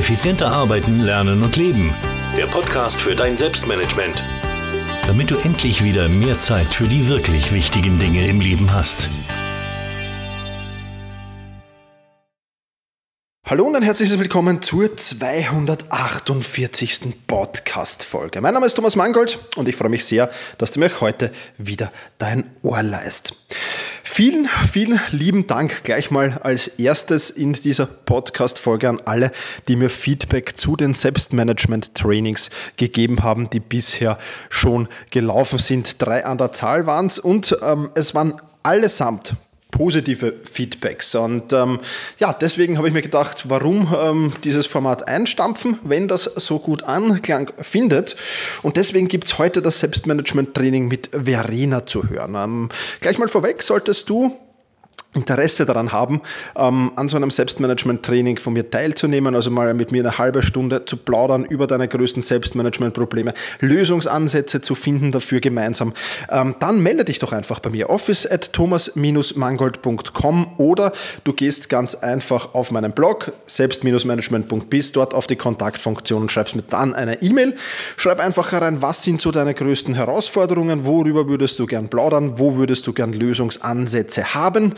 Effizienter arbeiten, lernen und leben. Der Podcast für dein Selbstmanagement. Damit du endlich wieder mehr Zeit für die wirklich wichtigen Dinge im Leben hast. Hallo und ein herzliches Willkommen zur 248. Podcast-Folge. Mein Name ist Thomas Mangold und ich freue mich sehr, dass du mir heute wieder dein Ohr leihst. Vielen, vielen lieben Dank gleich mal als erstes in dieser Podcast-Folge an alle, die mir Feedback zu den Selbstmanagement-Trainings gegeben haben, die bisher schon gelaufen sind. 3 an der Zahl waren es und es waren allesamt positive Feedbacks. Und deswegen habe ich mir gedacht, warum dieses Format einstampfen, wenn das so gut Anklang findet. Und deswegen gibt es heute das Selbstmanagement-Training mit Verena zu hören. Gleich mal vorweg, solltest du Interesse daran haben, an so einem Selbstmanagement-Training von mir teilzunehmen, also mal mit mir eine halbe Stunde zu plaudern über deine größten Selbstmanagement-Probleme, Lösungsansätze zu finden dafür gemeinsam, dann melde dich doch einfach bei mir, office@thomas-mangold.com, oder du gehst ganz einfach auf meinen Blog, selbst-management.biz, dort auf die Kontaktfunktion und schreibst mir dann eine E-Mail. Schreib einfach herein, was sind so deine größten Herausforderungen, worüber würdest du gern plaudern, wo würdest du gern Lösungsansätze haben.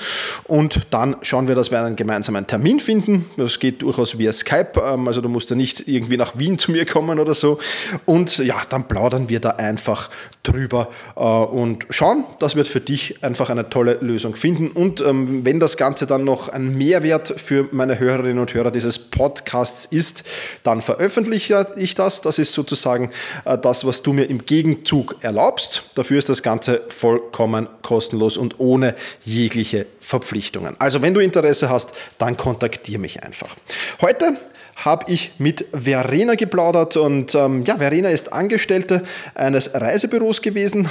Und dann schauen wir, dass wir einen gemeinsamen Termin finden. Das geht durchaus via Skype, also du musst ja nicht irgendwie nach Wien zu mir kommen oder so. Und ja, dann plaudern wir da einfach drüber und schauen, dass wir für dich einfach eine tolle Lösung finden. Und wenn das Ganze dann noch ein Mehrwert für meine Hörerinnen und Hörer dieses Podcasts ist, dann veröffentliche ich das. Das ist sozusagen das, was du mir im Gegenzug erlaubst. Dafür ist das Ganze vollkommen kostenlos und ohne jegliche Verpflichtungen. Also wenn du Interesse hast, dann kontaktiere mich einfach. Heute habe ich mit Verena geplaudert und Verena ist Angestellte eines Reisebüros gewesen,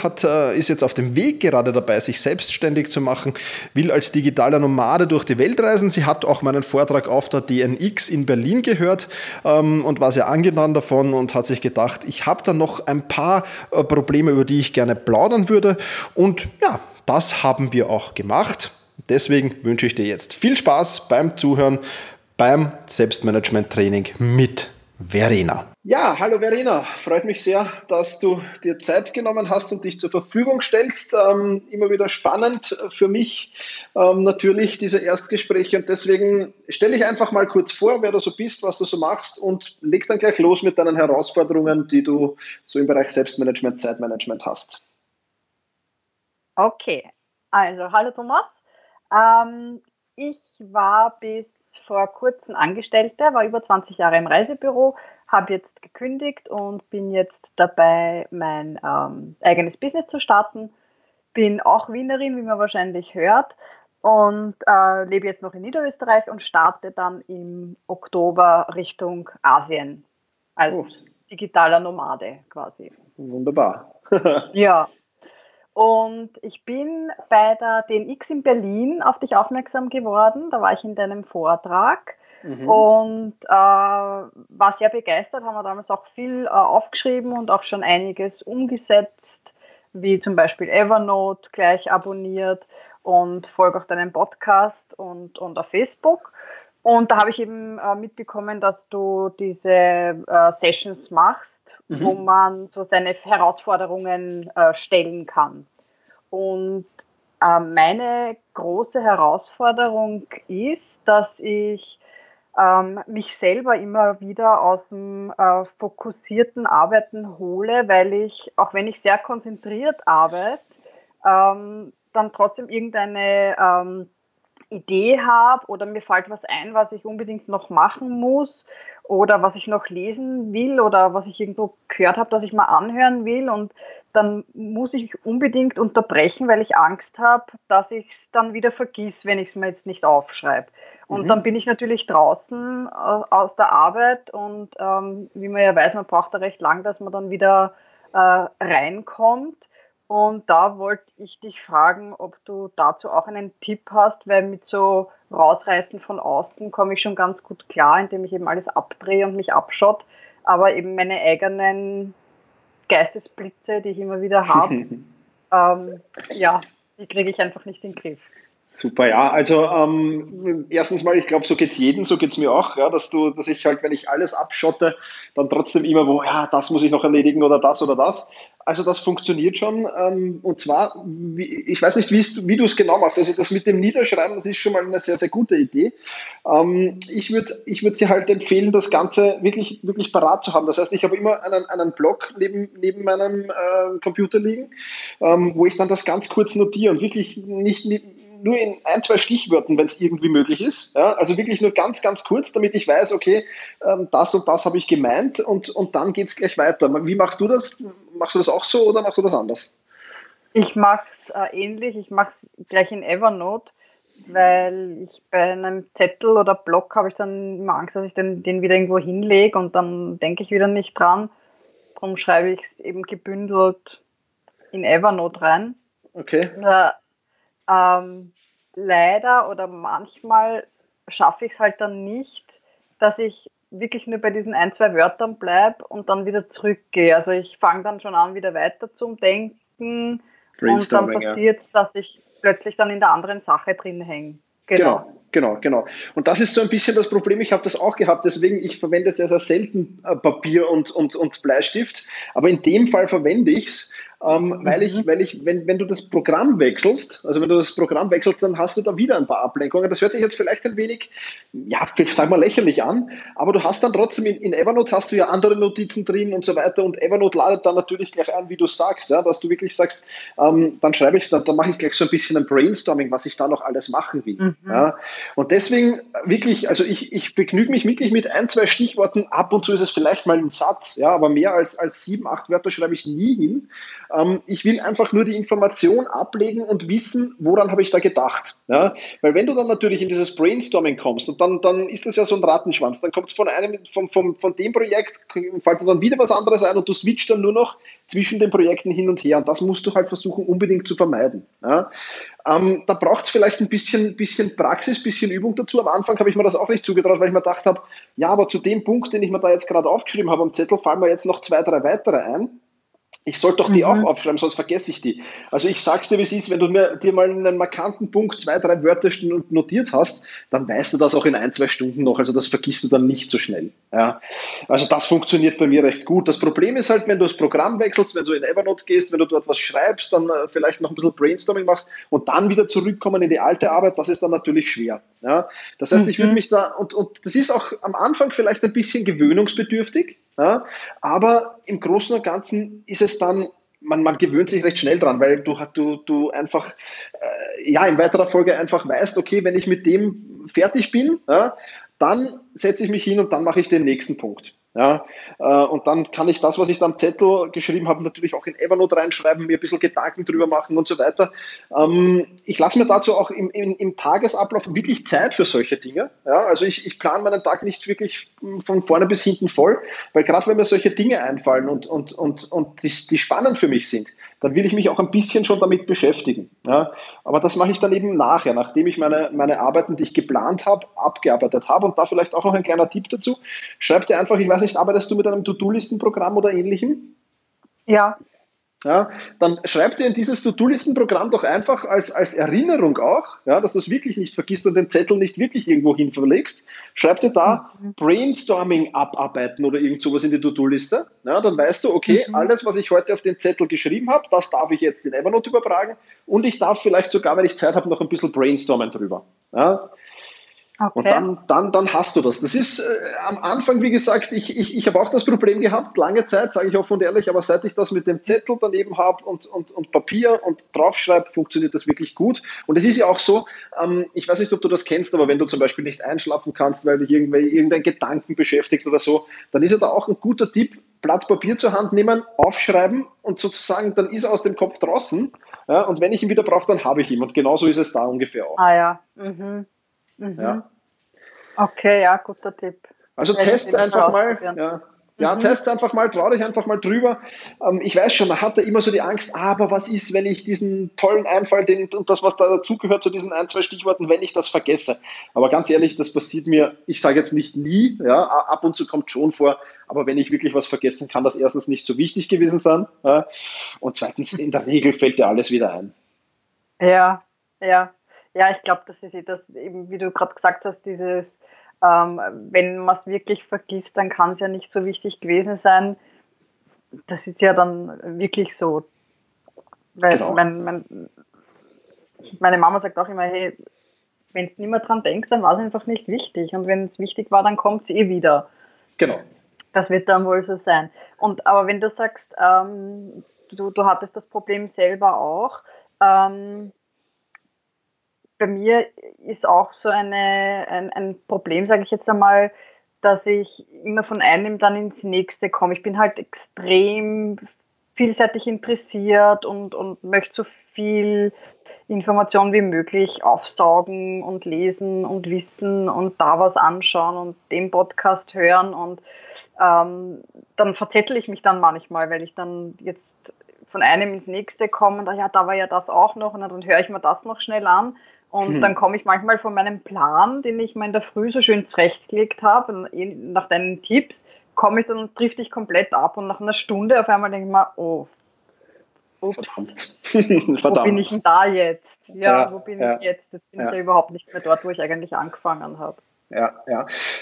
ist jetzt auf dem Weg gerade dabei, sich selbstständig zu machen, will als digitaler Nomade durch die Welt reisen. Sie hat auch meinen Vortrag auf der DNX in Berlin gehört und war sehr angetan davon und hat sich gedacht, ich habe da noch ein paar Probleme, über die ich gerne plaudern würde, und ja, das haben wir auch gemacht. Deswegen wünsche ich dir jetzt viel Spaß beim Zuhören beim Selbstmanagement-Training mit Verena. Ja, hallo Verena. Freut mich sehr, dass du dir Zeit genommen hast und dich zur Verfügung stellst. Immer wieder spannend für mich natürlich diese Erstgespräche, und deswegen stelle ich einfach mal kurz vor, wer du so bist, was du so machst, und leg dann gleich los mit deinen Herausforderungen, die du so im Bereich Selbstmanagement, Zeitmanagement hast. Okay, also hallo Thomas. Ich war bis vor kurzem Angestellte, war über 20 Jahre im Reisebüro, habe jetzt gekündigt und bin jetzt dabei, mein eigenes Business zu starten. Bin auch Wienerin, wie man wahrscheinlich hört, und lebe jetzt noch in Niederösterreich und starte dann im Oktober Richtung Asien als digitaler Nomade quasi. Wunderbar. Ja. Und ich bin bei der DNX in Berlin auf dich aufmerksam geworden, da war ich in deinem Vortrag und war sehr begeistert, haben wir damals auch viel aufgeschrieben und auch schon einiges umgesetzt, wie zum Beispiel Evernote gleich abonniert und folge auch deinem Podcast und auf Facebook. Und da habe ich eben mitbekommen, dass du diese Sessions machst, wo man so seine Herausforderungen stellen kann. Und meine große Herausforderung ist, dass ich mich selber immer wieder aus dem fokussierten Arbeiten hole, weil ich, auch wenn ich sehr konzentriert arbeite, dann trotzdem irgendeine Idee habe oder mir fällt was ein, was ich unbedingt noch machen muss oder was ich noch lesen will oder was ich irgendwo gehört habe, dass ich mal anhören will, und dann muss ich mich unbedingt unterbrechen, weil ich Angst habe, dass ich es dann wieder vergiss, wenn ich es mir jetzt nicht aufschreibe. Und dann bin ich natürlich draußen aus der Arbeit und wie man ja weiß, man braucht da recht lang, dass man dann wieder reinkommt. Und da wollte ich dich fragen, ob du dazu auch einen Tipp hast, weil mit so Rausreißen von außen komme ich schon ganz gut klar, indem ich eben alles abdrehe und mich abschotte, aber eben meine eigenen Geistesblitze, die ich immer wieder habe, die kriege ich einfach nicht in den Griff. Super, ja. Also erstens mal, ich glaube, so geht's jedem, so geht's mir auch, ja, dass ich halt, wenn ich alles abschotte, dann trotzdem immer das muss ich noch erledigen oder das. Also das funktioniert schon. Und zwar, ich weiß nicht, wie du es genau machst. Also das mit dem Niederschreiben, das ist schon mal eine sehr, sehr gute Idee. Ich würde dir halt empfehlen, das Ganze wirklich, wirklich parat zu haben. Das heißt, ich habe immer einen Block neben meinem Computer liegen, wo ich dann das ganz kurz notiere und wirklich nur in ein, zwei Stichwörtern, wenn es irgendwie möglich ist. Ja, also wirklich nur ganz, ganz kurz, damit ich weiß, okay, das und das habe ich gemeint und dann geht es gleich weiter. Wie machst du das? Machst du das auch so oder machst du das anders? Ich mache es ähnlich. Ich mache es gleich in Evernote, weil ich bei einem Zettel oder Block habe ich dann immer Angst, dass ich den wieder irgendwo hinlege und dann denke ich wieder nicht dran. Darum schreibe ich es eben gebündelt in Evernote rein. Okay. Leider oder manchmal schaffe ich es halt dann nicht, dass ich wirklich nur bei diesen ein, zwei Wörtern bleibe und dann wieder zurückgehe. Also ich fange dann schon an, wieder weiter zum Denken und dann passiert, dass ich plötzlich dann in der anderen Sache drin hänge. Genau. Und das ist so ein bisschen das Problem, ich habe das auch gehabt, deswegen, ich verwende sehr, sehr selten Papier und Bleistift, aber in dem Fall verwende ich es, weil wenn du das Programm wechselst, dann hast du da wieder ein paar Ablenkungen. Das hört sich jetzt vielleicht ein wenig, lächerlich an, aber du hast dann trotzdem, in Evernote hast du ja andere Notizen drin und so weiter und Evernote ladet dann natürlich gleich ein, wie du sagst, ja, dass du wirklich sagst, dann schreibe ich, dann mache ich gleich so ein bisschen ein Brainstorming, was ich da noch alles machen will. Ja. Und deswegen wirklich, also ich begnüge mich wirklich mit ein, zwei Stichworten, ab und zu ist es vielleicht mal ein Satz, ja, aber mehr als 7, 8 Wörter schreibe ich nie hin. Ich will einfach nur die Information ablegen und wissen, woran habe ich da gedacht. Ja? Weil wenn du dann natürlich in dieses Brainstorming kommst, und dann ist das ja so ein Rattenschwanz, dann kommt es von dem Projekt, fällt dir dann wieder was anderes ein und du switchst dann nur noch zwischen den Projekten hin und her. Und das musst du halt versuchen, unbedingt zu vermeiden. Ja? Da braucht es vielleicht ein bisschen Praxis, ein bisschen Übung dazu. Am Anfang habe ich mir das auch nicht zugetraut, weil ich mir gedacht habe, ja, aber zu dem Punkt, den ich mir da jetzt gerade aufgeschrieben habe am Zettel, fallen mir jetzt noch 2, 3 weitere ein. Ich sollte doch die auch aufschreiben, sonst vergesse ich die. Also ich sag's dir, wie es ist, wenn du dir mal in einem markanten Punkt 2, 3 Wörter notiert hast, dann weißt du das auch in 1, 2 Stunden noch. Also das vergisst du dann nicht so schnell. Ja. Also das funktioniert bei mir recht gut. Das Problem ist halt, wenn du das Programm wechselst, wenn du in Evernote gehst, wenn du dort was schreibst, dann vielleicht noch ein bisschen Brainstorming machst und dann wieder zurückkommen in die alte Arbeit, das ist dann natürlich schwer. Ja. Das heißt, ich würde mich da, und das ist auch am Anfang vielleicht ein bisschen gewöhnungsbedürftig, ja, aber im Großen und Ganzen ist es dann, man gewöhnt sich recht schnell dran, weil du einfach in weiterer Folge einfach weißt, okay, wenn ich mit dem fertig bin, ja, dann setze ich mich hin und dann mache ich den nächsten Punkt. Ja, und dann kann ich das, was ich da am Zettel geschrieben habe, natürlich auch in Evernote reinschreiben, mir ein bisschen Gedanken drüber machen und so weiter. Ich lasse mir dazu auch im Tagesablauf wirklich Zeit für solche Dinge. Ja, also ich plane meinen Tag nicht wirklich von vorne bis hinten voll, weil gerade wenn mir solche Dinge einfallen und die spannend für mich sind, dann will ich mich auch ein bisschen schon damit beschäftigen. Ja. Aber das mache ich dann eben nachher, nachdem ich meine Arbeiten, die ich geplant habe, abgearbeitet habe. Und da vielleicht auch noch ein kleiner Tipp dazu. Schreib dir einfach, ich weiß nicht, arbeitest du mit einem To-Do-Listen-Programm oder ähnlichem? Ja. Ja, dann schreib dir in dieses To-Do-Listen-Programm doch einfach als Erinnerung auch, ja, dass du es wirklich nicht vergisst und den Zettel nicht wirklich irgendwo hin verlegst. Schreib dir da Brainstorming abarbeiten oder irgend sowas in die To-Do-Liste. Ja, dann weißt du, okay, alles, was ich heute auf den Zettel geschrieben habe, das darf ich jetzt in Evernote übertragen und ich darf vielleicht sogar, wenn ich Zeit habe, noch ein bisschen brainstormen drüber. Ja. Okay. Und dann hast du das. Das ist am Anfang, wie gesagt, ich habe auch das Problem gehabt, lange Zeit, sage ich offen und ehrlich, aber seit ich das mit dem Zettel daneben habe und Papier und draufschreibe, funktioniert das wirklich gut. Und es ist ja auch so, ich weiß nicht, ob du das kennst, aber wenn du zum Beispiel nicht einschlafen kannst, weil dich irgendein Gedanken beschäftigt oder so, dann ist ja da auch ein guter Tipp, Blatt Papier zur Hand nehmen, aufschreiben und sozusagen, dann ist er aus dem Kopf draußen, ja, und wenn ich ihn wieder brauche, dann habe ich ihn. Und genauso ist es da ungefähr auch. Ah ja, ja. Okay, ja, guter Tipp. Also test einfach mal, test einfach mal, trau dich einfach mal drüber. Ich weiß schon, man hat da immer so die Angst, aber was ist, wenn ich diesen tollen Einfall und das, was da dazugehört zu diesen 1, 2 Stichworten, wenn ich das vergesse. Aber ganz ehrlich, das passiert mir, ich sage jetzt nicht nie, ja, ab und zu kommt schon vor, aber wenn ich wirklich was vergesse, dann kann das erstens nicht so wichtig gewesen sein, ja, und zweitens, in der Regel fällt dir alles wieder ein. Ja, ja. Ja, ich glaube, das ist das, eben, wie du gerade gesagt hast, dieses, wenn man es wirklich vergisst, dann kann es ja nicht so wichtig gewesen sein. Das ist ja dann wirklich so. Weil genau. Meine Mama sagt auch immer, hey, wenn du nicht mehr dran denkst, dann war es einfach nicht wichtig. Und wenn es wichtig war, dann kommt es eh wieder. Genau. Das wird dann wohl so sein. Aber wenn du sagst, du hattest das Problem selber auch, bei mir ist auch so ein Problem, sage ich jetzt einmal, dass ich immer von einem dann ins nächste komme. Ich bin halt extrem vielseitig interessiert und möchte so viel Information wie möglich aufsaugen und lesen und wissen und da was anschauen und den Podcast hören und dann verzettel ich mich dann manchmal, weil ich dann jetzt von einem ins nächste komme und ja, da war ja das auch noch und dann höre ich mir das noch schnell an und dann komme ich manchmal von meinem Plan, den ich mir in der Früh so schön zurechtgelegt habe, nach deinen Tipps, komme ich dann und trifft dich komplett ab und nach einer Stunde auf einmal denke ich mir, oh, verdammt. Wo bin ich denn da jetzt? Ja, wo bin ich jetzt? Jetzt bin ich ja überhaupt nicht mehr dort, wo ich eigentlich angefangen habe. Ja.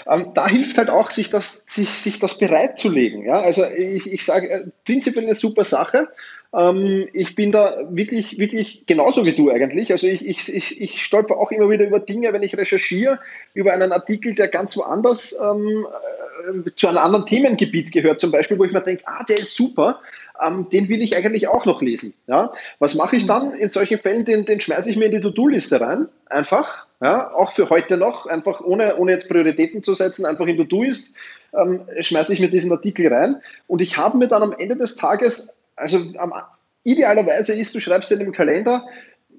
Da hilft halt auch, sich das bereitzulegen. Ja? Also ich sage, prinzipiell eine super Sache. Ich bin da wirklich genauso wie du eigentlich. Also ich stolper auch immer wieder über Dinge, wenn ich recherchiere, über einen Artikel, der ganz woanders zu einem anderen Themengebiet gehört zum Beispiel, wo ich mir denke, der ist super, den will ich eigentlich auch noch lesen. Ja? Was mache ich dann? In solchen Fällen, den schmeiße ich mir in die To-Do-Liste rein, einfach, ja? Auch für heute noch, einfach ohne jetzt Prioritäten zu setzen, einfach in Todoist, schmeiße ich mir diesen Artikel rein und ich habe mir dann am Ende des Tages, idealerweise ist, du schreibst in dem Kalender,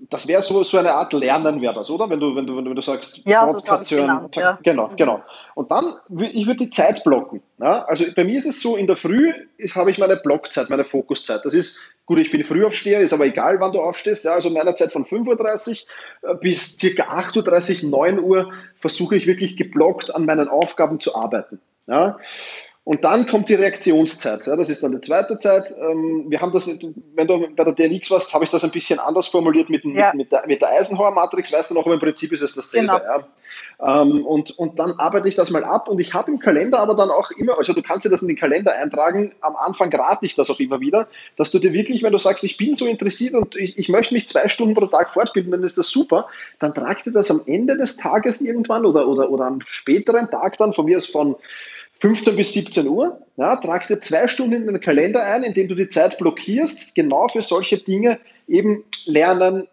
das wäre so eine Art Lernen wäre das, oder? Wenn du sagst, ja, Podcast hören. Ja. Genau. Und dann, ich würde die Zeit blocken. Ja? Also bei mir ist es so, in der Früh habe ich meine Blockzeit, meine Fokuszeit. Das ist, gut, ich bin Frühaufsteher, ist aber egal, wann du aufstehst. Ja? Also in meiner Zeit von 5.30 Uhr bis ca. 8.30 Uhr, 9 Uhr versuche ich wirklich geblockt an meinen Aufgaben zu arbeiten. Ja? Und dann kommt die Reaktionszeit. Ja, das ist dann die zweite Zeit. Wir haben das, wenn du bei der DNX warst, habe ich das ein bisschen anders formuliert mit der Eisenhower-Matrix, weißt du noch, aber im Prinzip ist es dasselbe. Genau. Ja. Und dann arbeite ich das mal ab und ich habe im Kalender aber dann auch immer, also du kannst dir das in den Kalender eintragen, am Anfang rate ich das auch immer wieder, dass du dir wirklich, wenn du sagst, ich bin so interessiert und ich möchte mich 2 Stunden pro Tag fortbilden, dann ist das super, dann trag dir das am Ende des Tages irgendwann oder am späteren Tag dann, von mir aus von 15 bis 17 Uhr, ja, trag dir 2 Stunden in den Kalender ein, indem du die Zeit blockierst, genau für solche Dinge, eben Lernen,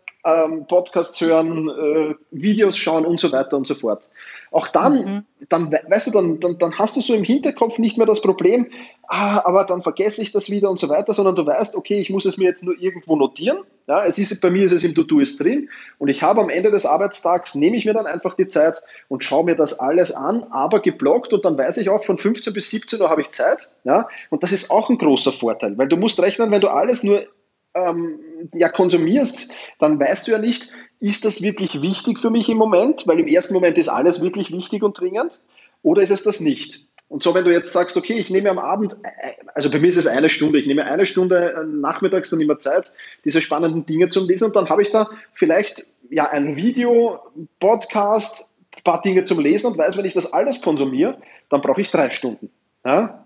Podcasts hören, Videos schauen und so weiter und so fort. Auch dann weißt du, dann hast du so im Hinterkopf nicht mehr das Problem, aber dann vergesse ich das wieder und so weiter, sondern du weißt, okay, ich muss es mir jetzt nur irgendwo notieren. Ja, bei mir ist es im Todoist drin und ich habe am Ende des Arbeitstags, nehme ich mir dann einfach die Zeit und schaue mir das alles an, aber geblockt und dann weiß ich auch, von 15 bis 17 Uhr habe ich Zeit. Ja, und das ist auch ein großer Vorteil, weil du musst rechnen, wenn du alles nur konsumierst, dann weißt du ja nicht, ist das wirklich wichtig für mich im Moment? Weil im ersten Moment ist alles wirklich wichtig und dringend oder ist es das nicht? Und so, wenn du jetzt sagst, okay, ich nehme am Abend, also bei mir ist es 1 Stunde, ich nehme 1 Stunde nachmittags dann immer Zeit, diese spannenden Dinge zum Lesen und dann habe ich da vielleicht ein Video, Podcast, ein paar Dinge zum Lesen und weiß, wenn ich das alles konsumiere, dann brauche ich 3 Stunden. Ja?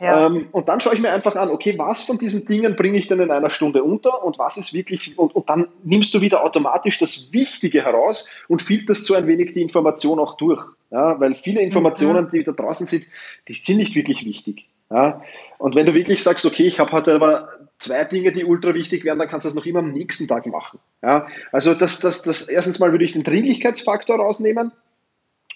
Ja. Und dann schaue ich mir einfach an, okay, was von diesen Dingen bringe ich denn in 1 Stunde unter und was ist wirklich, und dann nimmst du wieder automatisch das Wichtige heraus und filterst so ein wenig die Information auch durch, ja, weil viele Informationen, die da draußen sind, die sind nicht wirklich wichtig. Ja. Und wenn du wirklich sagst, okay, ich habe heute aber 2 Dinge, die ultra wichtig wären, dann kannst du das noch immer am nächsten Tag machen. Ja. Also das erstens mal würde ich den Dringlichkeitsfaktor rausnehmen.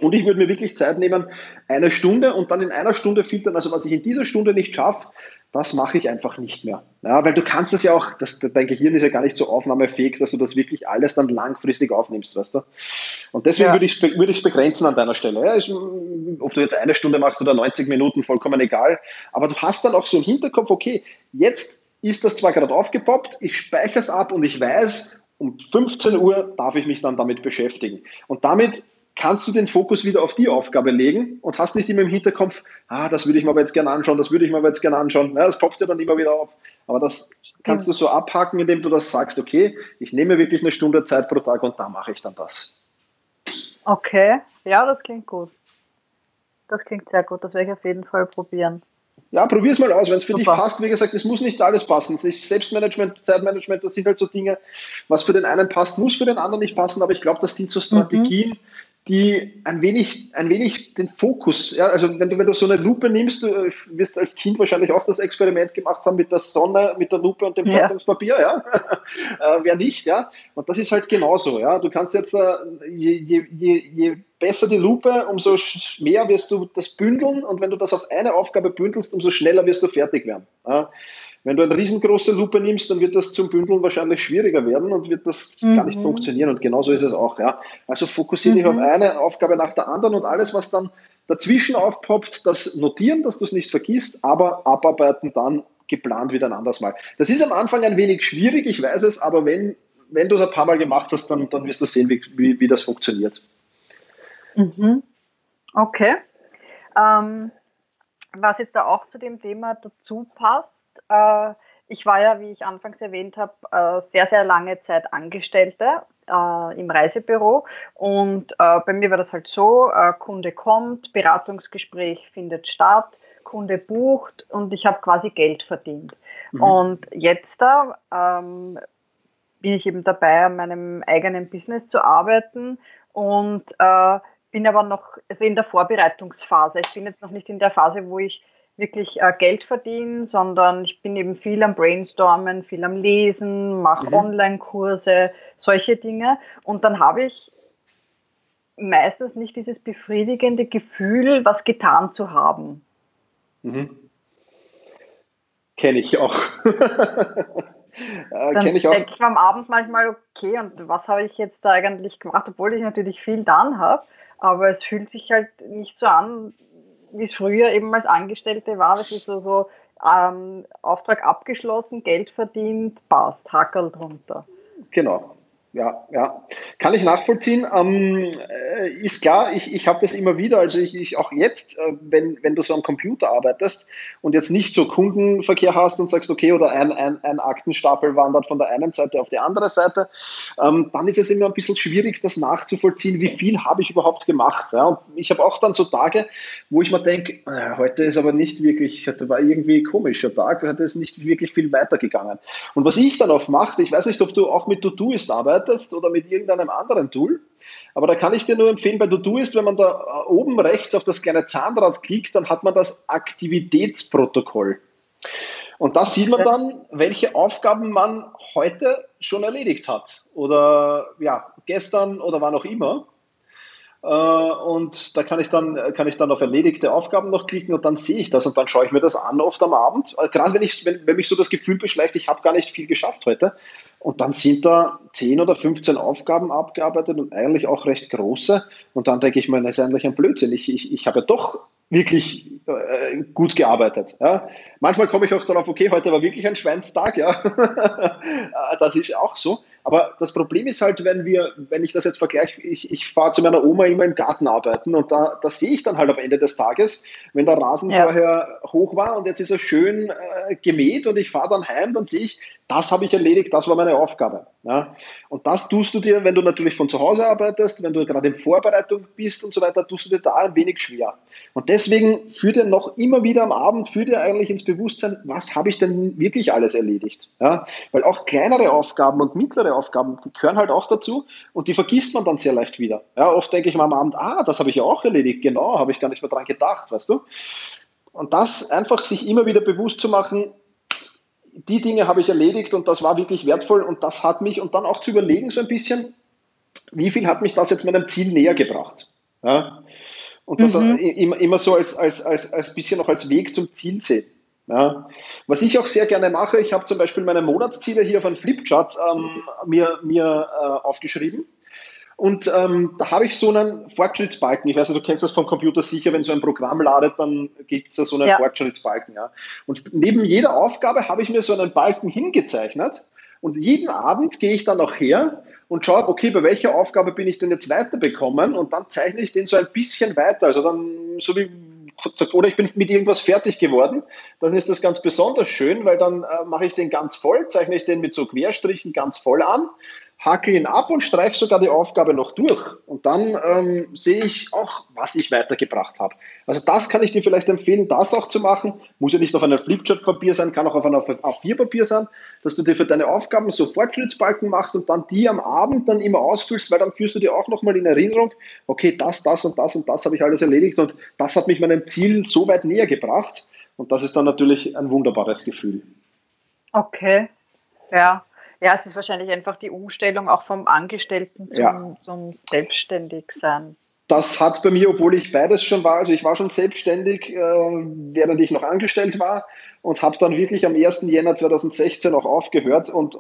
Und ich würde mir wirklich Zeit nehmen, 1 Stunde und dann in 1 Stunde filtern, also was ich in dieser Stunde nicht schaffe, das mache ich einfach nicht mehr. Ja, weil du kannst das ja auch, dein Gehirn ist ja gar nicht so aufnahmefähig, dass du das wirklich alles dann langfristig aufnimmst, weißt du? Und deswegen würde ich es begrenzen an deiner Stelle. Ja, ob du jetzt 1 Stunde machst oder 90 Minuten, vollkommen egal. Aber du hast dann auch so im Hinterkopf, okay, jetzt ist das zwar gerade aufgepoppt, ich speichere es ab und ich weiß, um 15 Uhr darf ich mich dann damit beschäftigen. Und damit kannst du den Fokus wieder auf die Aufgabe legen und hast nicht immer im Hinterkopf, das würde ich mir aber jetzt gerne anschauen, das würde ich mir aber jetzt gerne anschauen. Ja, das poppt ja dann immer wieder auf. Aber das kannst du so abhaken, indem du das sagst, okay, ich nehme wirklich eine Stunde Zeit pro Tag und da mache ich dann das. Okay, ja, das klingt gut. Das klingt sehr gut, das werde ich auf jeden Fall probieren. Ja, probier es mal aus, wenn es für dich passt. Wie gesagt, es muss nicht alles passen. Selbstmanagement, Zeitmanagement, das sind halt so Dinge, was für den einen passt, muss für den anderen nicht passen, aber ich glaube, das sind so Strategien, die ein wenig den Fokus, ja, also wenn du so eine Lupe nimmst, du wirst als Kind wahrscheinlich auch das Experiment gemacht haben mit der Sonne, mit der Lupe und dem Zeitungspapier, ja. Wer nicht, ja. Und das ist halt genauso, ja. Du kannst jetzt, je besser die Lupe, umso mehr wirst du das bündeln und wenn du das auf eine Aufgabe bündelst, umso schneller wirst du fertig werden, ja. Wenn du eine riesengroße Lupe nimmst, dann wird das zum Bündeln wahrscheinlich schwieriger werden und wird das gar nicht funktionieren. Und genauso ist es auch. Ja. Also fokussiere dich auf eine Aufgabe nach der anderen und alles, was dann dazwischen aufpoppt, das notieren, dass du es nicht vergisst, aber abarbeiten dann geplant wieder ein anderes Mal. Das ist am Anfang ein wenig schwierig, ich weiß es, aber wenn du es ein paar Mal gemacht hast, dann wirst du sehen, wie das funktioniert. Mhm. Okay. Was jetzt da auch zu dem Thema dazu passt, ich war ja, wie ich anfangs erwähnt habe, sehr, sehr lange Zeit Angestellte im Reisebüro und bei mir war das halt so, Kunde kommt, Beratungsgespräch findet statt, Kunde bucht und ich habe quasi Geld verdient. Und jetzt da bin ich eben dabei, an meinem eigenen Business zu arbeiten und bin aber noch in der Vorbereitungsphase. Ich bin jetzt noch nicht in der Phase, wo ich wirklich Geld verdienen, sondern ich bin eben viel am Brainstormen, viel am Lesen, mache Online-Kurse, solche Dinge. Und dann habe ich meistens nicht dieses befriedigende Gefühl, was getan zu haben. Kenne ich auch. Dann denke ich am Abend manchmal, okay, und was habe ich jetzt da eigentlich gemacht, obwohl ich natürlich viel dann habe, aber es fühlt sich halt nicht so an, wie es früher eben als Angestellte war, das ist so Auftrag abgeschlossen, Geld verdient, passt, Hackerl drunter. Genau, ja. Kann ich nachvollziehen. Ist klar, ich habe das immer wieder, also ich auch jetzt, wenn du so am Computer arbeitest und jetzt nicht so Kundenverkehr hast und sagst, okay, oder ein Aktenstapel wandert von der einen Seite auf die andere Seite, dann ist es immer ein bisschen schwierig, das nachzuvollziehen, wie viel habe ich überhaupt gemacht. Ja? Und ich habe auch dann so Tage, wo ich mir denke, heute ist aber nicht wirklich, heute war irgendwie ein komischer Tag, heute ist nicht wirklich viel weitergegangen. Und was ich dann oft mache, ich weiß nicht, ob du auch mit Todoist arbeitest oder mit irgendeinem anderen Tool. Aber da kann ich dir nur empfehlen, bei Todoist, wenn man da oben rechts auf das kleine Zahnrad klickt, dann hat man das Aktivitätsprotokoll. Und da sieht man dann, welche Aufgaben man heute schon erledigt hat. Oder ja, gestern oder wann auch immer. Und da kann ich dann auf erledigte Aufgaben noch klicken und dann sehe ich das und dann schaue ich mir das an, oft am Abend. Gerade wenn mich so das Gefühl beschleicht, ich habe gar nicht viel geschafft heute. Und dann sind da 10 oder 15 Aufgaben abgearbeitet und eigentlich auch recht große. Und dann denke ich mir, das ist eigentlich ein Blödsinn. Ich habe ja doch wirklich gut gearbeitet. Ja. Manchmal komme ich auch darauf, okay, heute war wirklich ein Schweinstag. Ja. Das ist auch so. Aber das Problem ist halt, wenn ich das jetzt vergleiche, ich fahre zu meiner Oma immer im Garten arbeiten und da sehe ich dann halt am Ende des Tages, wenn der Rasen vorher hoch war und jetzt ist er schön gemäht und ich fahre dann heim, dann sehe ich, das habe ich erledigt, das war meine Aufgabe. Ja. Und das tust du dir, wenn du natürlich von zu Hause arbeitest, wenn du gerade in Vorbereitung bist und so weiter, tust du dir da ein wenig schwer. Und deswegen führ dir noch immer wieder am Abend, führ dir eigentlich ins Bewusstsein, was habe ich denn wirklich alles erledigt. Ja. Weil auch kleinere Aufgaben und mittlere Aufgaben, die gehören halt auch dazu und die vergisst man dann sehr leicht wieder. Ja, oft denke ich mal am Abend, das habe ich ja auch erledigt, genau, habe ich gar nicht mehr dran gedacht, weißt du. Und das einfach sich immer wieder bewusst zu machen, die Dinge habe ich erledigt und das war wirklich wertvoll und das hat mich, und dann auch zu überlegen so ein bisschen, wie viel hat mich das jetzt meinem Ziel näher gebracht. Ja? Und das immer so als bisschen noch als Weg zum Ziel sehen. Ja? Was ich auch sehr gerne mache, ich habe zum Beispiel meine Monatsziele hier auf einem Flipchart mir aufgeschrieben. Und da habe ich so einen Fortschrittsbalken. Ich weiß nicht, du kennst das vom Computer sicher, wenn so ein Programm ladet, dann gibt es da so einen Fortschrittsbalken. Ja. Und neben jeder Aufgabe habe ich mir so einen Balken hingezeichnet. Und jeden Abend gehe ich dann auch her und schaue, okay, bei welcher Aufgabe bin ich denn jetzt weiterbekommen, und dann zeichne ich den so ein bisschen weiter. Also dann, so wie, oder ich bin mit irgendwas fertig geworden, dann ist das ganz besonders schön, weil dann mache ich den ganz voll, zeichne ich den mit so Querstrichen ganz voll an, hakel ihn ab und streiche sogar die Aufgabe noch durch. Und dann sehe ich auch, was ich weitergebracht habe. Also das kann ich dir vielleicht empfehlen, das auch zu machen. Muss ja nicht auf einem Flipchart-Papier sein, kann auch auf einem A4-Papier sein, dass du dir für deine Aufgaben so Fortschrittsbalken machst und dann die am Abend dann immer ausfüllst, weil dann führst du dir auch nochmal in Erinnerung, okay, das habe ich alles erledigt und das hat mich meinem Ziel so weit näher gebracht. Und das ist dann natürlich ein wunderbares Gefühl. Okay, ja. Ja, es ist wahrscheinlich einfach die Umstellung auch vom Angestellten zum Selbstständigsein. Das hat bei mir, obwohl ich beides schon war, also ich war schon selbstständig, während ich noch angestellt war, und habe dann wirklich am 1. Jänner 2016 auch aufgehört und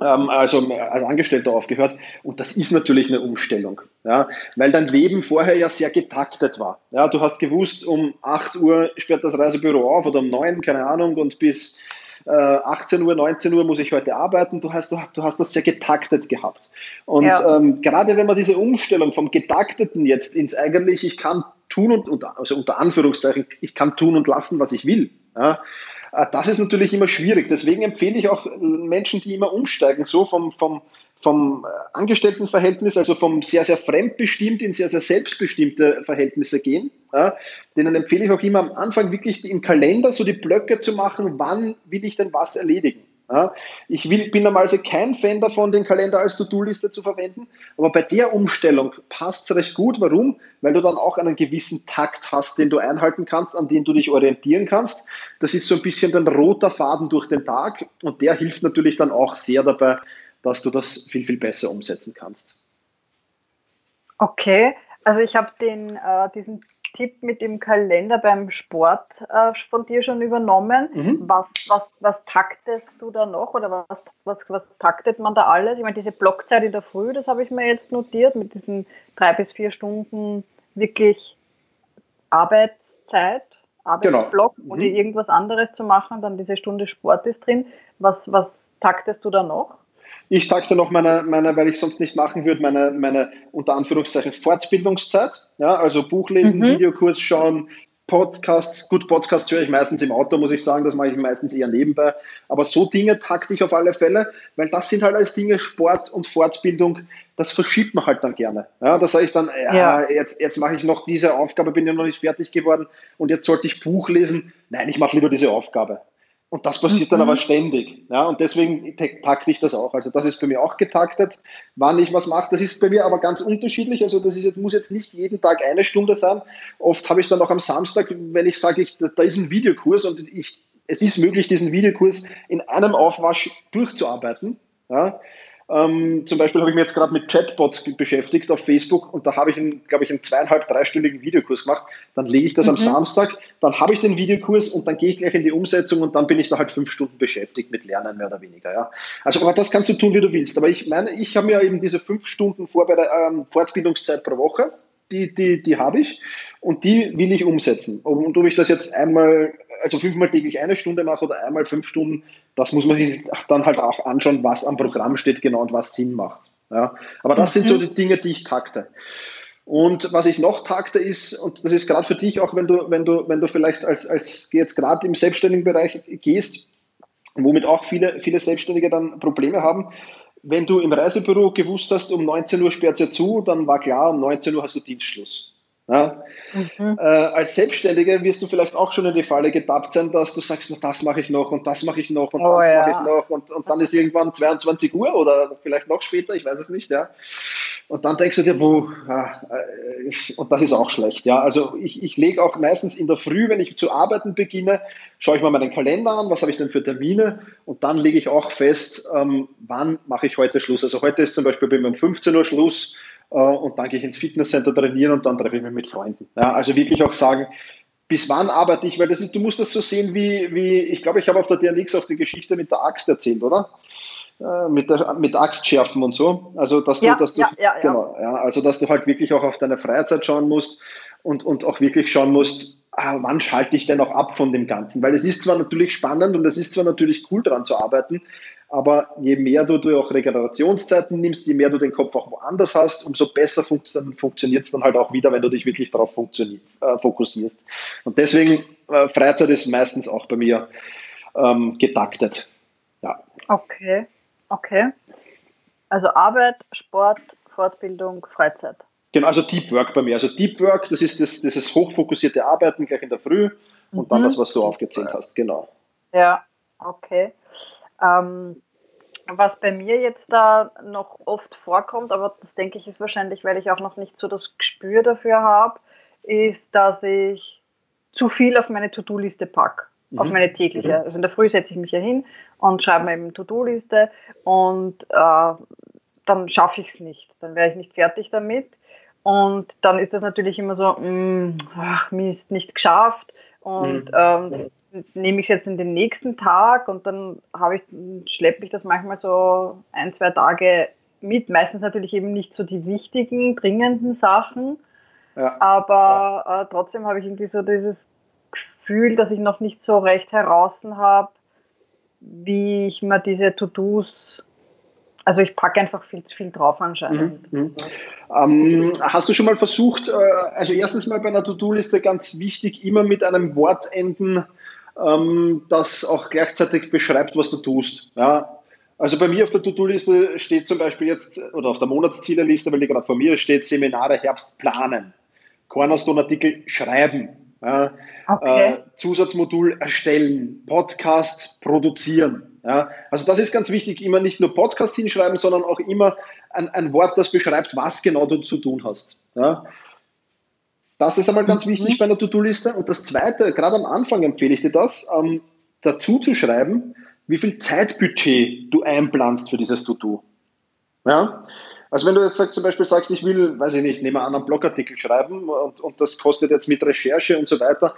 als Angestellter aufgehört, und das ist natürlich eine Umstellung, ja, weil dein Leben vorher ja sehr getaktet war. Ja, du hast gewusst, um 8 Uhr sperrt das Reisebüro auf oder um 9, keine Ahnung, und bis 18 Uhr, 19 Uhr muss ich heute arbeiten. Du hast das sehr getaktet gehabt. Und gerade wenn man diese Umstellung vom Getakteten jetzt ins eigentlich, ich kann tun und also unter Anführungszeichen, ich kann tun und lassen, was ich will, ja, das ist natürlich immer schwierig. Deswegen empfehle ich auch Menschen, die immer umsteigen, so vom Angestelltenverhältnis, also vom sehr, sehr fremdbestimmt in sehr, sehr selbstbestimmte Verhältnisse gehen, ja, denen empfehle ich auch immer am Anfang wirklich im Kalender so die Blöcke zu machen, wann will ich denn was erledigen. Ja. Ich bin normalerweise kein Fan davon, den Kalender als To-Do-Liste zu verwenden, aber bei der Umstellung passt es recht gut. Warum? Weil du dann auch einen gewissen Takt hast, den du einhalten kannst, an den du dich orientieren kannst. Das ist so ein bisschen dein roter Faden durch den Tag, und der hilft natürlich dann auch sehr dabei, dass du das viel, viel besser umsetzen kannst. Okay, also ich habe diesen Tipp mit dem Kalender beim Sport von dir schon übernommen. Mhm. Was taktest du da noch, oder was taktet man da alles? Ich meine, diese Blockzeit in der Früh, das habe ich mir jetzt notiert, mit diesen 3 bis 4 Stunden wirklich Arbeitszeit. Arbeitsblock, genau. Ohne irgendwas anderes zu machen, dann diese Stunde Sport ist drin. Was taktest du da noch? Ich takte noch meine, weil ich sonst nicht machen würde, meine unter Anführungszeichen Fortbildungszeit, ja, also Buch lesen, Videokurs schauen, Podcasts, gut, Podcasts höre ich meistens im Auto, muss ich sagen, das mache ich meistens eher nebenbei, aber so Dinge takte ich auf alle Fälle, weil das sind halt alles Dinge, Sport und Fortbildung, das verschiebt man halt dann gerne. Ja, da sage ich dann, jetzt mache ich noch diese Aufgabe, bin ja noch nicht fertig geworden und jetzt sollte ich Buch lesen, nein, ich mache lieber diese Aufgabe. Und das passiert dann aber ständig. Ja, und deswegen takte ich das auch. Also das ist bei mir auch getaktet, wann ich was mache. Das ist bei mir aber ganz unterschiedlich. Also das muss jetzt nicht jeden Tag eine Stunde sein. Oft habe ich dann auch am Samstag, wenn ich sage, da ist ein Videokurs und es ist möglich, diesen Videokurs in einem Aufwasch durchzuarbeiten. Ja, zum Beispiel habe ich mich jetzt gerade mit Chatbots beschäftigt auf Facebook, und da habe ich, glaube ich, einen 2,5-, 3-stündigen Videokurs gemacht. Dann lege ich das am Samstag, dann habe ich den Videokurs und dann gehe ich gleich in die Umsetzung, und dann bin ich da halt 5 Stunden beschäftigt mit Lernen, mehr oder weniger. Ja. Also, aber das kannst du tun, wie du willst. Aber ich meine, ich habe mir eben diese 5 Stunden Fortbildungszeit pro Woche, die habe ich, und die will ich umsetzen. Und ob ich das jetzt einmal, also 5-mal täglich eine Stunde mache oder einmal 5 Stunden, das muss man sich dann halt auch anschauen, was am Programm steht genau und was Sinn macht. Ja, aber das sind so die Dinge, die ich takte. Und was ich noch takte ist, und das ist gerade für dich auch, wenn du vielleicht als jetzt gerade im selbstständigen Bereich gehst, womit auch viele Selbstständige dann Probleme haben, wenn du im Reisebüro gewusst hast, um 19 Uhr sperrt es ja zu, dann war klar, um 19 Uhr hast du Dienstschluss. Ja. Als Selbstständiger wirst du vielleicht auch schon in die Falle getappt sein, dass du sagst, na, das mache ich noch und das mache ich noch und das mache ich noch, und dann ist irgendwann 22 Uhr oder vielleicht noch später, ich weiß es nicht, ja. Und dann denkst du dir, und das ist auch schlecht, ja. Also ich lege auch meistens in der Früh, wenn ich zu arbeiten beginne, schaue ich mal meinen Kalender an, was habe ich denn für Termine, und dann lege ich auch fest, wann mache ich heute Schluss. Also heute ist zum Beispiel bei mir um 15 Uhr Schluss. Und dann gehe ich ins Fitnesscenter trainieren und dann treffe ich mich mit Freunden. Ja, also wirklich auch sagen, bis wann arbeite ich, weil das ist, du musst das so sehen wie ich glaube, ich habe auf der DNX auch die Geschichte mit der Axt erzählt, oder? Mit Axtschärfen und so. Also dass du halt wirklich auch auf deine Freizeit schauen musst und auch wirklich schauen musst, wann schalte ich denn auch ab von dem Ganzen? Weil es ist zwar natürlich spannend und es ist zwar natürlich cool, daran zu arbeiten, aber je mehr du dir auch Regenerationszeiten nimmst, je mehr du den Kopf auch woanders hast, umso besser funktioniert es dann halt auch wieder, wenn du dich wirklich darauf fokussierst. Und deswegen, Freizeit ist meistens auch bei mir getaktet. Ja. Okay. Also Arbeit, Sport, Fortbildung, Freizeit. Genau, also Deep Work bei mir. Also Deep Work, das ist das hochfokussierte Arbeiten gleich in der Früh und dann das, was du aufgezählt hast, genau. Ja, okay. Was bei mir jetzt da noch oft vorkommt, aber das denke ich ist wahrscheinlich, weil ich auch noch nicht so das Gespür dafür habe, ist, dass ich zu viel auf meine To-Do-Liste packe, auf meine tägliche. Also in der Früh setze ich mich ja hin und schreibe mir eben To-Do-Liste und dann schaffe ich es nicht, dann wäre ich nicht fertig damit. Und dann ist das natürlich immer so, Mist, nicht geschafft und nehme ich es jetzt in den nächsten Tag und dann schleppe ich das manchmal so 1-2 Tage mit, meistens natürlich eben nicht so die wichtigen, dringenden Sachen, aber trotzdem habe ich irgendwie so dieses Gefühl, dass ich noch nicht so recht heraus habe, wie ich mir diese To-Dos... Also ich packe einfach viel zu viel drauf anscheinend. Hast du schon mal versucht, also erstens mal bei einer To-Do-Liste ganz wichtig, immer mit einem Wort enden, das auch gleichzeitig beschreibt, was du tust. Ja? Also bei mir auf der To-Do-Liste steht zum Beispiel jetzt, oder auf der Monatsziele-Liste, weil die gerade vor mir steht, Seminare Herbst planen, Cornerstone-Artikel schreiben, Zusatzmodul erstellen, Podcasts produzieren. Ja, also das ist ganz wichtig, immer nicht nur Podcast hinschreiben, sondern auch immer ein Wort, das beschreibt, was genau du zu tun hast. Ja. Das ist einmal ganz wichtig bei einer To-Do-Liste. Und das Zweite, gerade am Anfang empfehle ich dir das, dazu zu schreiben, wie viel Zeitbudget du einplanst für dieses To-Do. Ja. Also wenn du jetzt zum Beispiel sagst, ich will, weiß ich nicht, nehmen wir an, einen Blogartikel schreiben und das kostet jetzt mit Recherche und so weiter,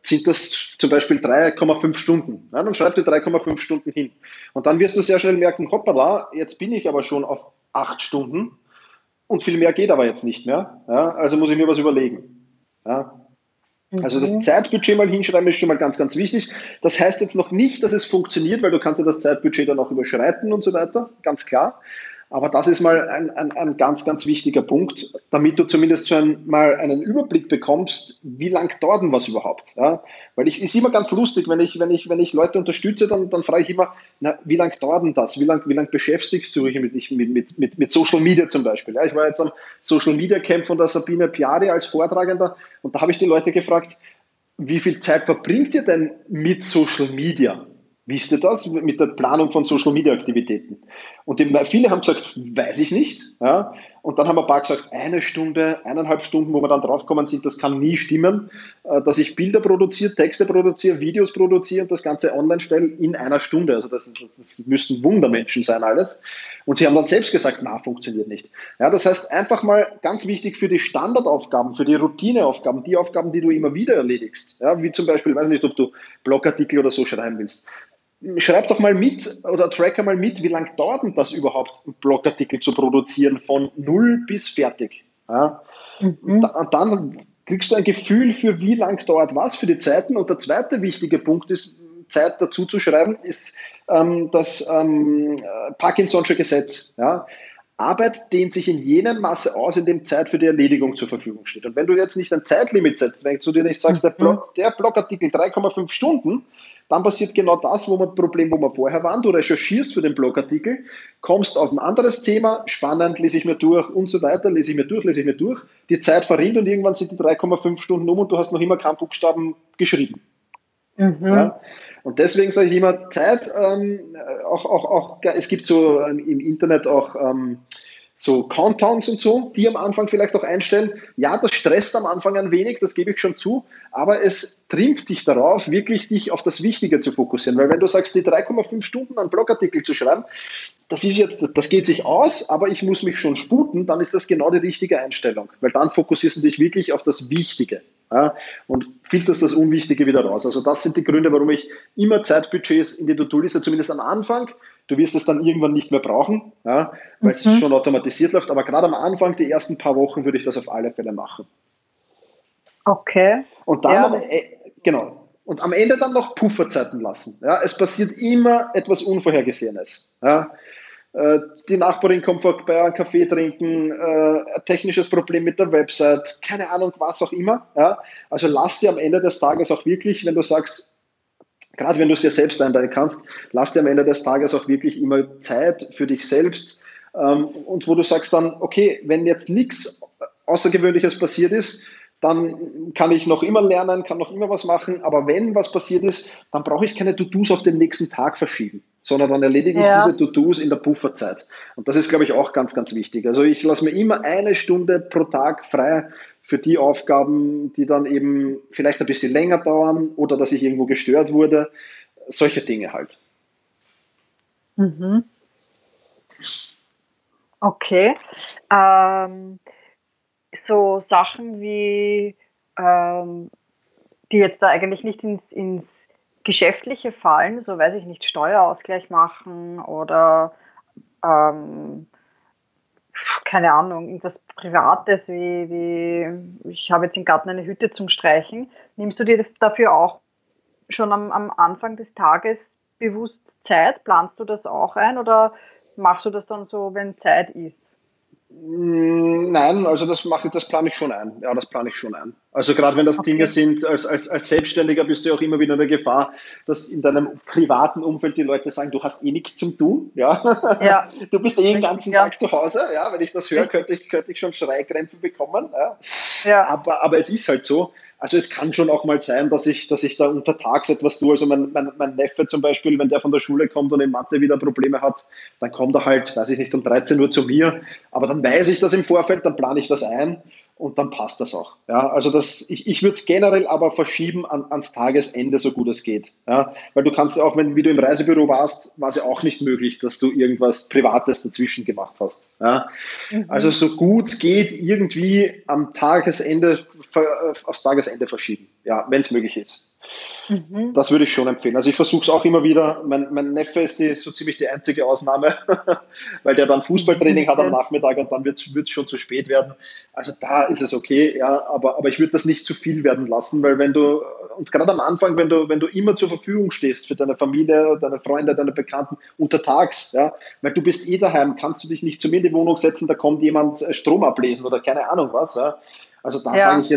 sind das zum Beispiel 3,5 Stunden. Ja, dann schreib dir 3,5 Stunden hin. Und dann wirst du sehr schnell merken, hoppala, jetzt bin ich aber schon auf 8 Stunden und viel mehr geht aber jetzt nicht mehr. Ja, also muss ich mir was überlegen. Ja. Also das Zeitbudget mal hinschreiben ist schon mal ganz, ganz wichtig. Das heißt jetzt noch nicht, dass es funktioniert, weil du kannst ja das Zeitbudget dann auch überschreiten und so weiter, ganz klar. Aber das ist mal ein ganz, ganz wichtiger Punkt, damit du zumindest so mal einen Überblick bekommst, wie lang dauert denn was überhaupt. Ja? Weil es ist immer ganz lustig, wenn ich Leute unterstütze, dann frage ich immer, na, wie lang dauert denn das? Wie lang beschäftigst du dich mit Social Media zum Beispiel? Ja? Ich war jetzt am Social Media Camp von der Sabine Piari als Vortragender und da habe ich die Leute gefragt, wie viel Zeit verbringt ihr denn mit Social Media? Wisst ihr das? Mit der Planung von Social-Media-Aktivitäten. Und viele haben gesagt, weiß ich nicht. Ja? Und dann haben ein paar gesagt, 1 Stunde, 1,5 Stunden, wo wir dann draufkommen sind, das kann nie stimmen, dass ich Bilder produziere, Texte produziere, Videos produziere und das Ganze online stelle in 1 Stunde. Also das müssen Wundermenschen sein alles. Und sie haben dann selbst gesagt, na, funktioniert nicht. Ja, das heißt, einfach mal ganz wichtig für die Standardaufgaben, für die Routineaufgaben, die Aufgaben, die du immer wieder erledigst, ja? Wie zum Beispiel, weiß nicht, ob du Blogartikel oder so schreiben willst. Schreib doch mal mit oder tracke mal mit, wie lange dauert denn das überhaupt, einen Blogartikel zu produzieren, von 0 bis fertig. Ja? Und dann kriegst du ein Gefühl für, wie lange dauert was für die Zeiten. Und der zweite wichtige Punkt ist, Zeit dazu zu schreiben, ist das Parkinson'sche Gesetz. Ja? Arbeit dehnt sich in jenem Maße aus, in dem Zeit für die Erledigung zur Verfügung steht. Und wenn du jetzt nicht ein Zeitlimit setzt, wenn du dir nicht sagst, der Blogartikel 3,5 Stunden, dann passiert genau das, wo wir vorher waren. Du recherchierst für den Blogartikel, kommst auf ein anderes Thema, spannend, lese ich mir durch und so weiter, lese ich mir durch. Die Zeit verrinnt und irgendwann sind die 3,5 Stunden um und du hast noch immer keinen Buchstaben geschrieben. Ja? Und deswegen sage ich immer, Zeit, es gibt so im Internet auch so Countdowns und so, die am Anfang vielleicht auch einstellen. Ja, das stresst am Anfang ein wenig, das gebe ich schon zu, aber es trimmt dich darauf, wirklich dich auf das Wichtige zu fokussieren. Weil wenn du sagst, die 3,5 Stunden einen Blogartikel zu schreiben, das geht sich aus, aber ich muss mich schon sputen, dann ist das genau die richtige Einstellung. Weil dann fokussierst du dich wirklich auf das Wichtige, ja, und filterst das Unwichtige wieder raus. Also das sind die Gründe, warum ich immer Zeitbudgets in die To-Do-Liste, zumindest am Anfang. Du wirst es dann irgendwann nicht mehr brauchen, ja, weil es schon automatisiert läuft. Aber gerade am Anfang, die ersten paar Wochen, würde ich das auf alle Fälle machen. Okay. Und dann Und am Ende dann noch Pufferzeiten lassen. Ja, es passiert immer etwas Unvorhergesehenes. Ja, die Nachbarin kommt vorbei, einen Kaffee trinken, ein technisches Problem mit der Website, keine Ahnung, was auch immer. Ja, also lass dir am Ende des Tages auch wirklich, wenn du sagst, gerade wenn du es dir selbst einteilen kannst, lass dir am Ende des Tages auch wirklich immer Zeit für dich selbst. Und wo du sagst dann, okay, wenn jetzt nichts Außergewöhnliches passiert ist, dann kann ich noch immer lernen, kann noch immer was machen, aber wenn was passiert ist, dann brauche ich keine To-Dos auf den nächsten Tag verschieben, sondern dann erledige ich diese To-Dos in der Pufferzeit. Und das ist, glaube ich, auch ganz, ganz wichtig. Also ich lasse mir immer eine Stunde pro Tag frei für die Aufgaben, die dann eben vielleicht ein bisschen länger dauern oder dass ich irgendwo gestört wurde. Solche Dinge halt. Mhm. Okay. So Sachen wie, die jetzt da eigentlich nicht ins Geschäftliche fallen, so weiß ich nicht, Steuerausgleich machen oder, keine Ahnung, irgendwas Privates wie ich habe jetzt im Garten eine Hütte zum Streichen. Nimmst du dir das dafür auch schon am Anfang des Tages bewusst Zeit? Planst du das auch ein oder machst du das dann so, wenn Zeit ist? Nein, also das plane ich schon ein. Ja, das plane ich schon ein. Also gerade wenn das Dinge sind, als Selbstständiger bist du auch immer wieder in der Gefahr, dass in deinem privaten Umfeld die Leute sagen, du hast eh nichts zum Tun. Ja. Du bist eh den ganzen Tag zu Hause. Ja, wenn ich das höre, könnte ich schon Schreikrämpfe bekommen. Ja. Ja. Aber es ist halt so. Also es kann schon auch mal sein, dass ich da untertags etwas tue. Also mein Neffe zum Beispiel, wenn der von der Schule kommt und in Mathe wieder Probleme hat, dann kommt er halt, weiß ich nicht, um 13 Uhr zu mir. Aber dann weiß ich das im Vorfeld, dann plane ich das ein und dann passt das auch. Ja, also ich würde es generell aber verschieben ans Tagesende, so gut es geht. Ja, weil du kannst auch, wie du im Reisebüro warst, war es ja auch nicht möglich, dass du irgendwas Privates dazwischen gemacht hast. Ja, also so gut es geht, irgendwie am Tagesende aufs Tagesende verschieben, ja, wenn es möglich ist. Mhm. Das würde ich schon empfehlen. Also ich versuche es auch immer wieder. Mein Neffe ist so ziemlich die einzige Ausnahme, weil der dann Fußballtraining hat am Nachmittag und dann wird es schon zu spät werden. Also da ist es okay, ja, aber ich würde das nicht zu viel werden lassen, weil und gerade am Anfang, wenn du immer zur Verfügung stehst für deine Familie, deine Freunde, deine Bekannten, untertags, ja, weil du bist eh daheim, kannst du dich nicht zu mir in die Wohnung setzen, da kommt jemand Strom ablesen oder keine Ahnung was, ja. Also da sage ich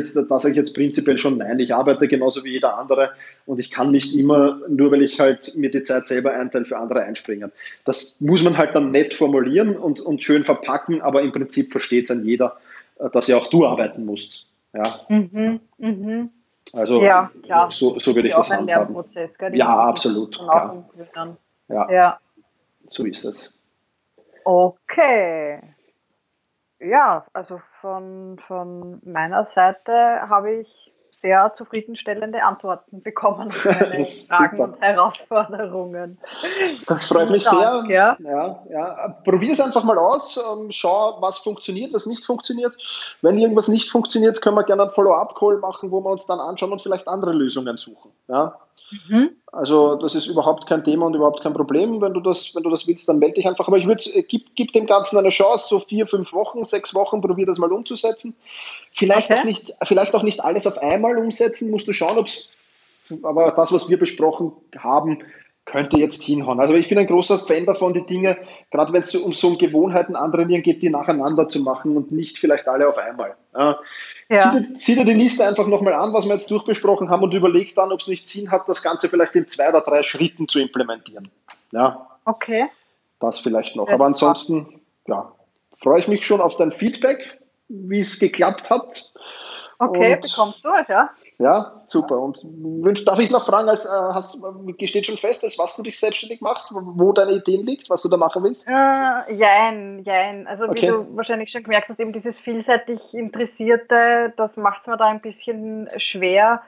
jetzt prinzipiell schon nein. Ich arbeite genauso wie jeder andere und ich kann nicht immer, nur weil ich halt mir die Zeit selber einteile, für andere einspringen. Das muss man halt dann nett formulieren und schön verpacken, aber im Prinzip versteht es dann jeder, dass ja auch du arbeiten musst. Ja. Mhm, mhm. Also so würde ich das handhaben. Ja, absolut. Klar. Ja, so ist es. Okay. Ja, also von meiner Seite habe ich sehr zufriedenstellende Antworten bekommen auf meine Fragen und Herausforderungen. Das freut mich sehr. Ja. Probier es einfach mal aus, schau, was funktioniert, was nicht funktioniert. Wenn irgendwas nicht funktioniert, können wir gerne einen Follow-up-Call machen, wo wir uns dann anschauen und vielleicht andere Lösungen suchen. Ja. Also das ist überhaupt kein Thema und überhaupt kein Problem. Wenn du das willst, dann melde dich einfach. Aber ich würde gib dem Ganzen eine Chance, so 4, 5 Wochen, 6 Wochen, probier das mal umzusetzen. Vielleicht auch nicht alles auf einmal umsetzen, musst du schauen, aber das, was wir besprochen haben, könnte jetzt hinhauen. Also ich bin ein großer Fan davon, die Dinge, gerade wenn es um so Gewohnheiten antrainieren geht, die nacheinander zu machen und nicht vielleicht alle auf einmal. Sieh dir die Liste einfach nochmal an, was wir jetzt durchbesprochen haben und überleg dann, ob es nicht Sinn hat, das Ganze vielleicht in 2 oder 3 Schritten zu implementieren. Ja. Okay. Das vielleicht noch. Aber ansonsten, freue ich mich schon auf dein Feedback, wie es geklappt hat. Okay, bekommst du es, ja. Ja, super. Und darf ich noch fragen, steht schon fest, als was du dich selbstständig machst, wo deine Ideen liegt, was du da machen willst? Jein. Also wie du wahrscheinlich schon gemerkt hast, eben dieses vielseitig Interessierte, das macht es mir da ein bisschen schwer.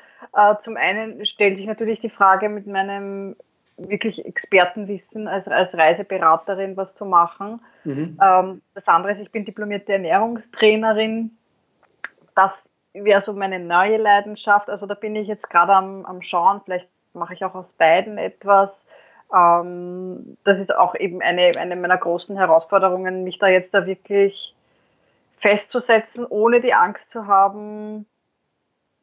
Zum einen stellt sich natürlich die Frage, mit meinem wirklich Expertenwissen als Reiseberaterin was zu machen. Mhm. Das andere ist, ich bin diplomierte Ernährungstrainerin. Das wäre so meine neue Leidenschaft. Also da bin ich jetzt gerade am Schauen, vielleicht mache ich auch aus beiden etwas. Das ist auch eben eine meiner großen Herausforderungen, mich da jetzt da wirklich festzusetzen, ohne die Angst zu haben,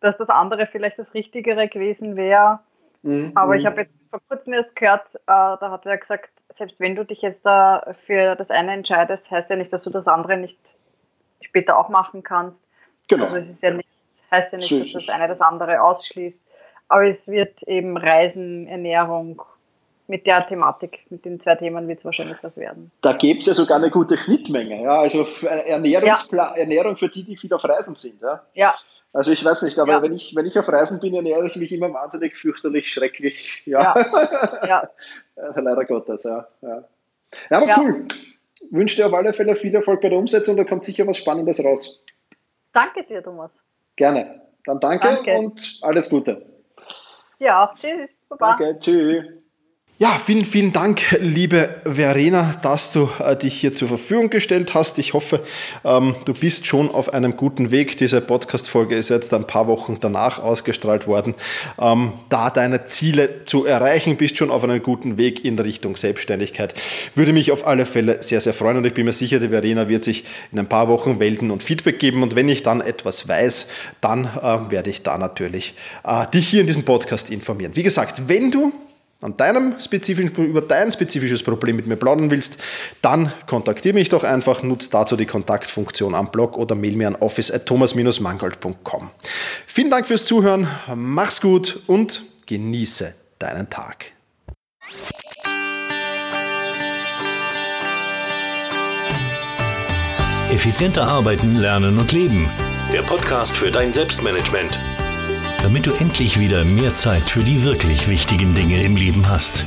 dass das andere vielleicht das Richtigere gewesen wäre. Mhm. Aber ich habe jetzt vor kurzem erst gehört, da hat er gesagt, selbst wenn du dich jetzt für das eine entscheidest, heißt ja nicht, dass du das andere nicht später auch machen kannst. Genau. Also es ist ja nicht, heißt ja nicht, dass das eine das andere ausschließt. Aber es wird eben Reisen, Ernährung, mit der Thematik, mit den zwei Themen wird es wahrscheinlich was werden. Da gäbe es ja sogar eine gute Schnittmenge. Ja? Also Ernährung für die, die viel auf Reisen sind. Ja. Ja. Also ich weiß nicht, aber wenn ich auf Reisen bin, ernähre ich mich immer wahnsinnig fürchterlich, schrecklich. Ja. Ja. Ja. Leider Gottes, ja. Ja, ja, aber cool. Wünsche dir auf alle Fälle viel Erfolg bei der Umsetzung, da kommt sicher was Spannendes raus. Danke dir, Thomas. Gerne. Dann danke. Und alles Gute. Ja, tschüss. Baba. Danke, tschüss. Ja, vielen, vielen Dank, liebe Verena, dass du dich hier zur Verfügung gestellt hast. Ich hoffe, du bist schon auf einem guten Weg. Diese Podcast-Folge ist jetzt ein paar Wochen danach ausgestrahlt worden. Da deine Ziele zu erreichen, bist schon auf einem guten Weg in Richtung Selbstständigkeit. Würde mich auf alle Fälle sehr, sehr freuen und ich bin mir sicher, die Verena wird sich in ein paar Wochen melden und Feedback geben. Und wenn ich dann etwas weiß, dann werde ich da natürlich dich hier in diesem Podcast informieren. Wie gesagt, wenn du über dein spezifisches Problem mit mir plaudern willst, dann kontaktiere mich doch einfach, nutze dazu die Kontaktfunktion am Blog oder mail mir an office@thomas-mangold.com. Vielen Dank fürs Zuhören, mach's gut und genieße deinen Tag. Effizienter arbeiten, lernen und leben. Der Podcast für dein Selbstmanagement. Damit du endlich wieder mehr Zeit für die wirklich wichtigen Dinge im Leben hast.